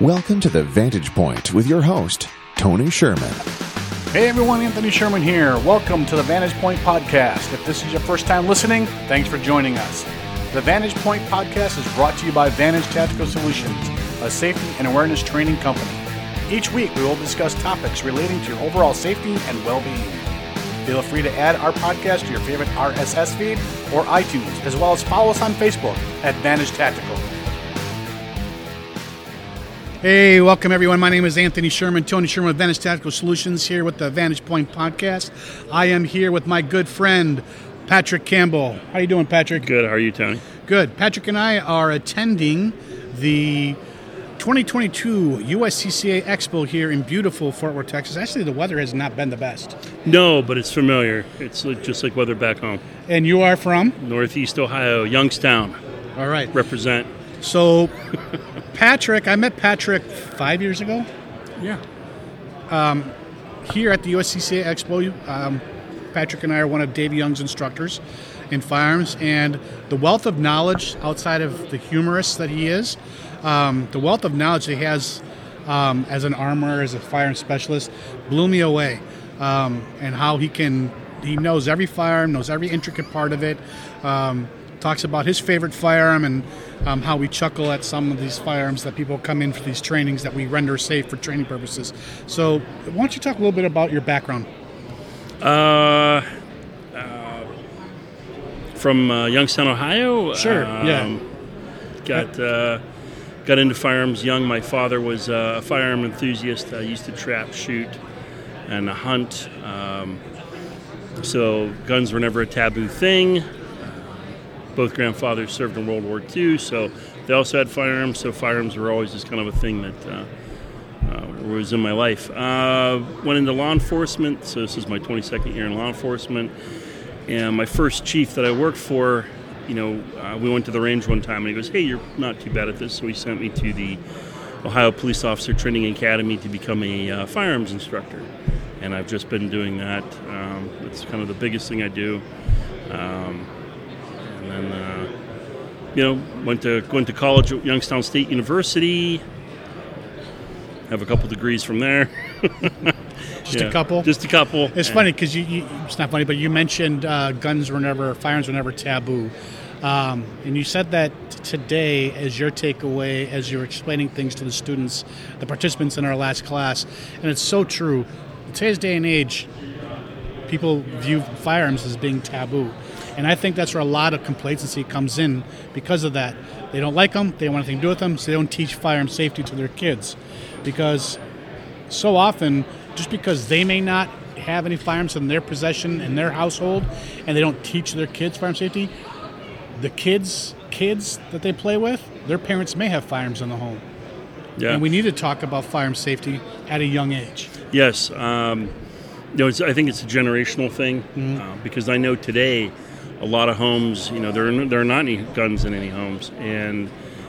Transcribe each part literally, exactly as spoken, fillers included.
Welcome to The Vantage Point with your host, Tony Sherman. Hey everyone, Anthony Sherman here. Welcome to The Vantage Point Podcast. If this is your first time listening, thanks for joining us. The Vantage Point Podcast is brought to you by Vantage Tactical Solutions, a safety and awareness training company. Each week we will discuss topics relating to your overall safety and well-being. Feel free to add our podcast to your favorite R S S feed or iTunes, as well as follow us on Facebook at Vantage Tactical. Hey, welcome everyone. My name is Anthony Sherman, Tony Sherman with Vantage Tactical Solutions here with the Vantage Point Podcast. I am here with my good friend, Patrick Campbell. How are you doing, Patrick? Good. How are you, Tony? Good. Patrick and I are attending the twenty twenty-two U S C C A Expo here in beautiful Fort Worth, Texas. Actually, the weather has not been the best. No, but it's familiar. It's just like weather back home. And you are from? Northeast Ohio, Youngstown. All right. Represent. So, Patrick, I met Patrick five years ago. Yeah. Um, here at the U S C C A Expo, um, Patrick and I are one of Dave Young's instructors in firearms, and the wealth of knowledge outside of the humorist that he is, um, the wealth of knowledge that he has um, as an armorer, as a firearm specialist, blew me away, um, and how he can, he knows every firearm, knows every intricate part of it, um, talks about his favorite firearm and um, how we chuckle at some of these firearms that people come in for these trainings that we render safe for training purposes. So why don't you talk a little bit about your background? Uh, uh from uh, Youngstown, Ohio. Sure. Um, yeah. Got uh, got into firearms young. My father was a firearm enthusiast. I used to trap, shoot, and hunt. Um, so guns were never a taboo thing. Both grandfathers served in World War Two, so they also had firearms, so firearms were always just kind of a thing that uh, uh, was in my life. Uh, went into law enforcement, so this is my twenty-second year in law enforcement, and my first chief that I worked for, you know, uh, we went to the range one time, and he goes, hey, you're not too bad at this, so he sent me to the Ohio Police Officer Training Academy to become a uh, firearms instructor, and I've just been doing that. Um, it's kind of the biggest thing I do. Um, And uh, you know, went to went to college at Youngstown State University. Have a couple degrees from there. Just yeah, a couple. Just a couple. It's and funny because you, you, it's not funny, but you mentioned uh, guns were never, firearms were never taboo, um, and you said that today as your takeaway as you're explaining things to the students, the participants in our last class, and it's so true. In today's day and age, people view firearms as being taboo. And I think that's where a lot of complacency comes in because of that. They don't like them, they don't want anything to do with them, so they don't teach firearm safety to their kids. Because so often, just because they may not have any firearms in their possession, in their household, and they don't teach their kids firearm safety, the kids, kids that they play with, their parents may have firearms in the home. Yeah. And we need to talk about firearm safety at a young age. Yes. Um, you know, it's, I think it's a generational thing, mm-hmm. uh, because I know today, a lot of homes, you know, there are, there are not any guns in any homes. And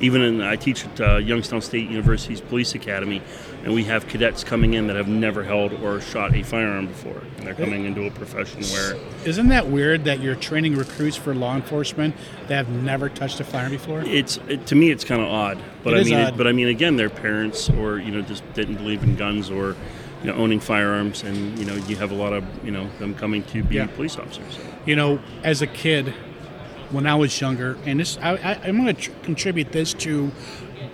even in, I teach at uh, Youngstown State University's Police Academy, and we have cadets coming in that have never held or shot a firearm before. And they're coming into a profession where... Isn't that weird that you're training recruits for law enforcement that have never touched a firearm before? It's it, to me, it's kind of odd. But I mean, odd. It, but I mean, again, their parents or, you know, just didn't believe in guns or... You know, owning firearms, and you know, you have a lot of, you know, them coming to be yeah. police officers. You know, as a kid, when I was younger, and this, I, I, I'm going to tr- contribute this to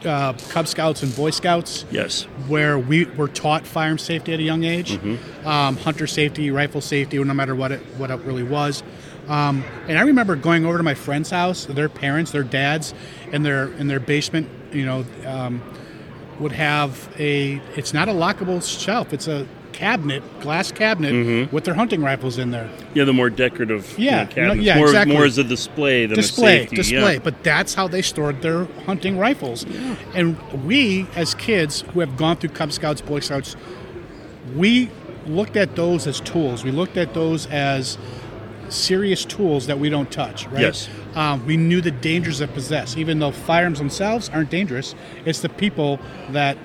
uh, Cub Scouts and Boy Scouts. Yes, where we were taught firearm safety at a young age, mm-hmm. um, hunter safety, rifle safety, no matter what it what it really was. Um, and I remember going over to my friend's house, their parents, their dads, in their in their basement. You know. Um, would have a, it's not a lockable shelf, it's a cabinet, glass cabinet, mm-hmm. with their hunting rifles in there. Yeah, the more decorative yeah, you know, cabinets. No, yeah, more, exactly. More as a display than display, a safety. Display, display, yeah. But that's how they stored their hunting rifles. Yeah. And we, as kids who have gone through Cub Scouts, Boy Scouts, we looked at those as tools. We looked at those as serious tools that we don't touch, right? Yes. Um, we knew the dangers that possess, even though firearms themselves aren't dangerous. It's the people that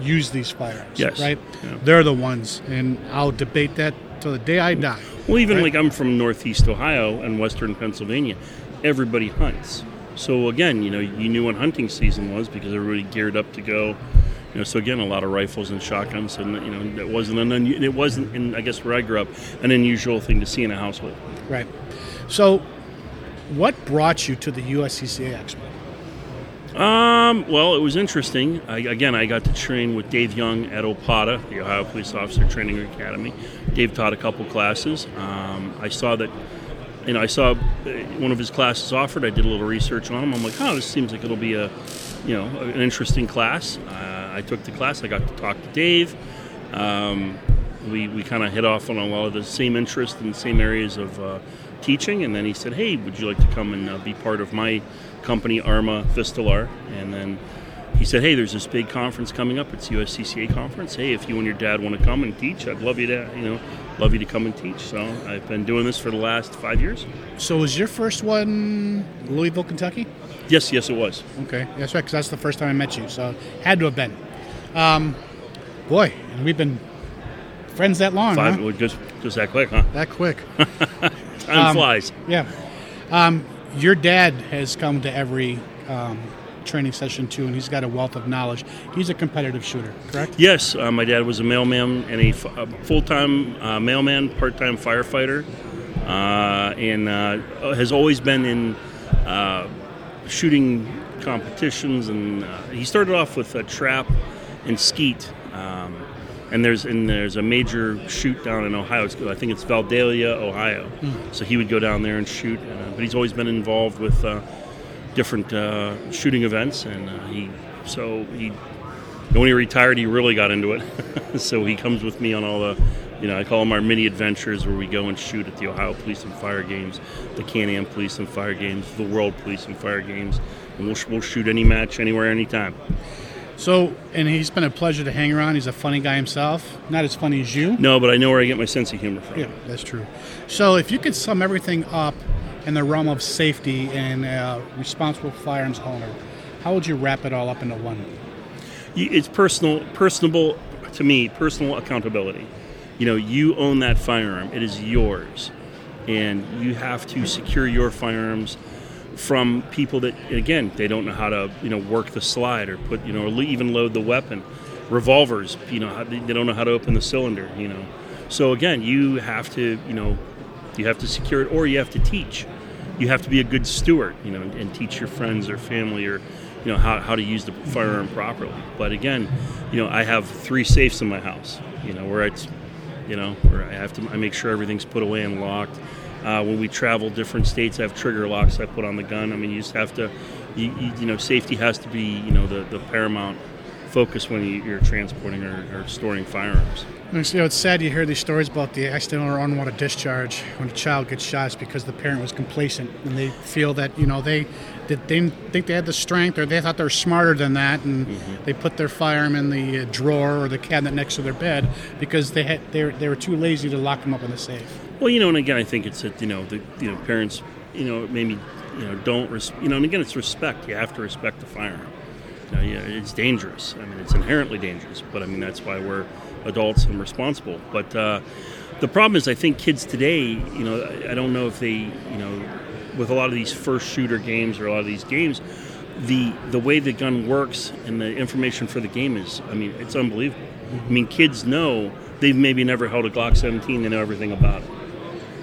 use these firearms, yes. right? Yeah. They're the ones, and I'll debate that till the day I die. Well, even right? like I'm from Northeast Ohio and Western Pennsylvania. Everybody hunts. So again, you know, you knew when hunting season was because everybody geared up to go. You know, so again, a lot of rifles and shotguns, and you know, it wasn't an un- it wasn't, in, I guess, where I grew up, an unusual thing to see in a household. Right. So, what brought you to the U S C C A Expo? Um, well, it was interesting. I, again, I got to train with Dave Young at OPATA, the Ohio Police Officer Training Academy. Dave taught a couple classes. Um, I saw that, you know, I saw one of his classes offered. I did a little research on him. I'm like, oh, this seems like it'll be a, you know, an interesting class. Uh, I took the class. I got to talk to Dave. Um, we we kind of hit off on a lot of the same interests and the same areas of uh, teaching. And then he said, hey, would you like to come and uh, be part of my company, Arma Vistolar? And then he said, hey, there's this big conference coming up. It's the U S C C A conference. Hey, if you and your dad want to come and teach, I'd love you to, you know, love you to come and teach. So I've been doing this for the last five years. So was your first one Louisville, Kentucky? Yes, yes, it was. Okay, that's right, because that's the first time I met you. So had to have been. Um, boy, we've been friends that long, Five, huh? Just, just that quick, huh? That quick. Time um, flies. Yeah. Um, your dad has come to every um, training session, too, and he's got a wealth of knowledge. He's a competitive shooter, correct? Yes. Uh, my dad was a mailman and a, f- a full-time uh, mailman, part-time firefighter, uh, and uh, has always been in uh, shooting competitions. And uh, he started off with a trap and skeet. Um, And there's and there's a major shoot down in Ohio. It's, I think it's Valdalia, Ohio. Mm. So he would go down there and shoot. Uh, but he's always been involved with uh, different uh, shooting events. And uh, he so he when he retired, he really got into it. So he comes with me on all the, you know, I call them our mini adventures where we go and shoot at the Ohio Police and Fire Games, the Can-Am Police and Fire Games, the World Police and Fire Games. And we'll, we'll shoot any match, anywhere, anytime. So, and he's been a pleasure to hang around. He's a funny guy himself. Not as funny as you. No, but I know where I get my sense of humor from. Yeah, that's true. So if you could sum everything up in the realm of safety and uh, responsible firearms owner, how would you wrap it all up into one? It's personal, personable, to me, personal accountability. You know, you own that firearm. It is yours. And you have to secure your firearms from people that, again, they don't know how to, you know, work the slide or put, you know, or even load the weapon. Revolvers, you know, they don't know how to open the cylinder, you know. So again, you have to, you know, you have to secure it, or you have to teach. You have to be a good steward, you know, and teach your friends or family or, you know, how, how to use the firearm properly. But again, you know, I have three safes in my house, you know, where it's, you know, where I have to, I make sure everything's put away and locked. Uh, when we travel different states, I have trigger locks I put on the gun. I mean, you just have to, you, you, you know, safety has to be, you know, the, the paramount focus when you, you're transporting or, or storing firearms. You know, it's sad you hear these stories about the accidental or unwanted discharge when a child gets shot. It's because the parent was complacent and they feel that, you know, they that they didn't think they had the strength, or they thought they were smarter than that, and mm-hmm. they put their firearm in the drawer or the cabinet next to their bed because they had they were, they were too lazy to lock them up in the safe. Well, you know, and again, I think it's that, you know, the you know parents, you know, maybe, you know, don't, res- you know, and again, it's respect. You have to respect the firearm. You know, yeah, it's dangerous. I mean, it's inherently dangerous, but I mean, that's why we're adults and responsible. But uh, the problem is, I think kids today, you know, I don't know if they, you know, with a lot of these first shooter games or a lot of these games, the the way the gun works and the information for the game is, I mean, it's unbelievable. I mean, kids know, they've maybe never held a Glock seventeen, they know everything about it.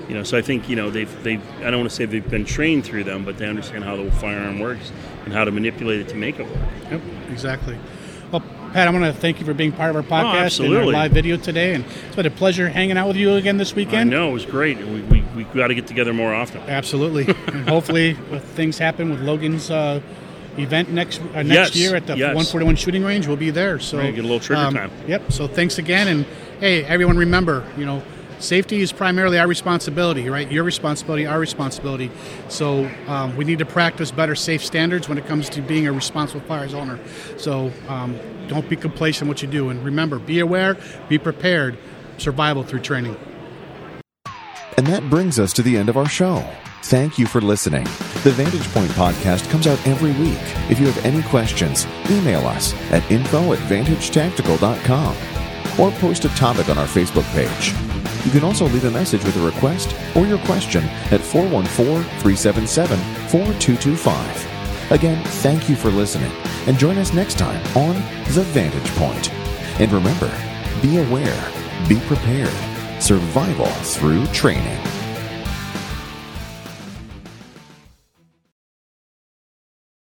You know, so I think, you know, they've, they've, I don't want to say they've been trained through them, but they understand how the firearm works and how to manipulate it to make it work. Yep, exactly. Well, Pat, I want to thank you for being part of our podcast oh, and our live video today. And it's been a pleasure hanging out with you again this weekend. I know, it was great. We we, we got to get together more often. Absolutely. And hopefully things happen with Logan's uh, event next uh, next yes, year at the yes. one forty-one shooting range. We'll be there. So right, get a little trigger um, time. Yep. So thanks again. And, hey, everyone, remember, you know, safety is primarily our responsibility, right? Your responsibility, our responsibility. So um, we need to practice better safe standards when it comes to being a responsible firearms owner. So um, don't be complacent in what you do. And remember, be aware, be prepared, survival through training. And that brings us to the end of our show. Thank you for listening. The Vantage Point Podcast comes out every week. If you have any questions, email us at info at vantage tactical dot com or post a topic on our Facebook page. You can also leave a message with a request or your question at four one four, three seven seven, four two two five. Again, thank you for listening, and join us next time on The Vantage Point. And remember, be aware, be prepared, survival through training.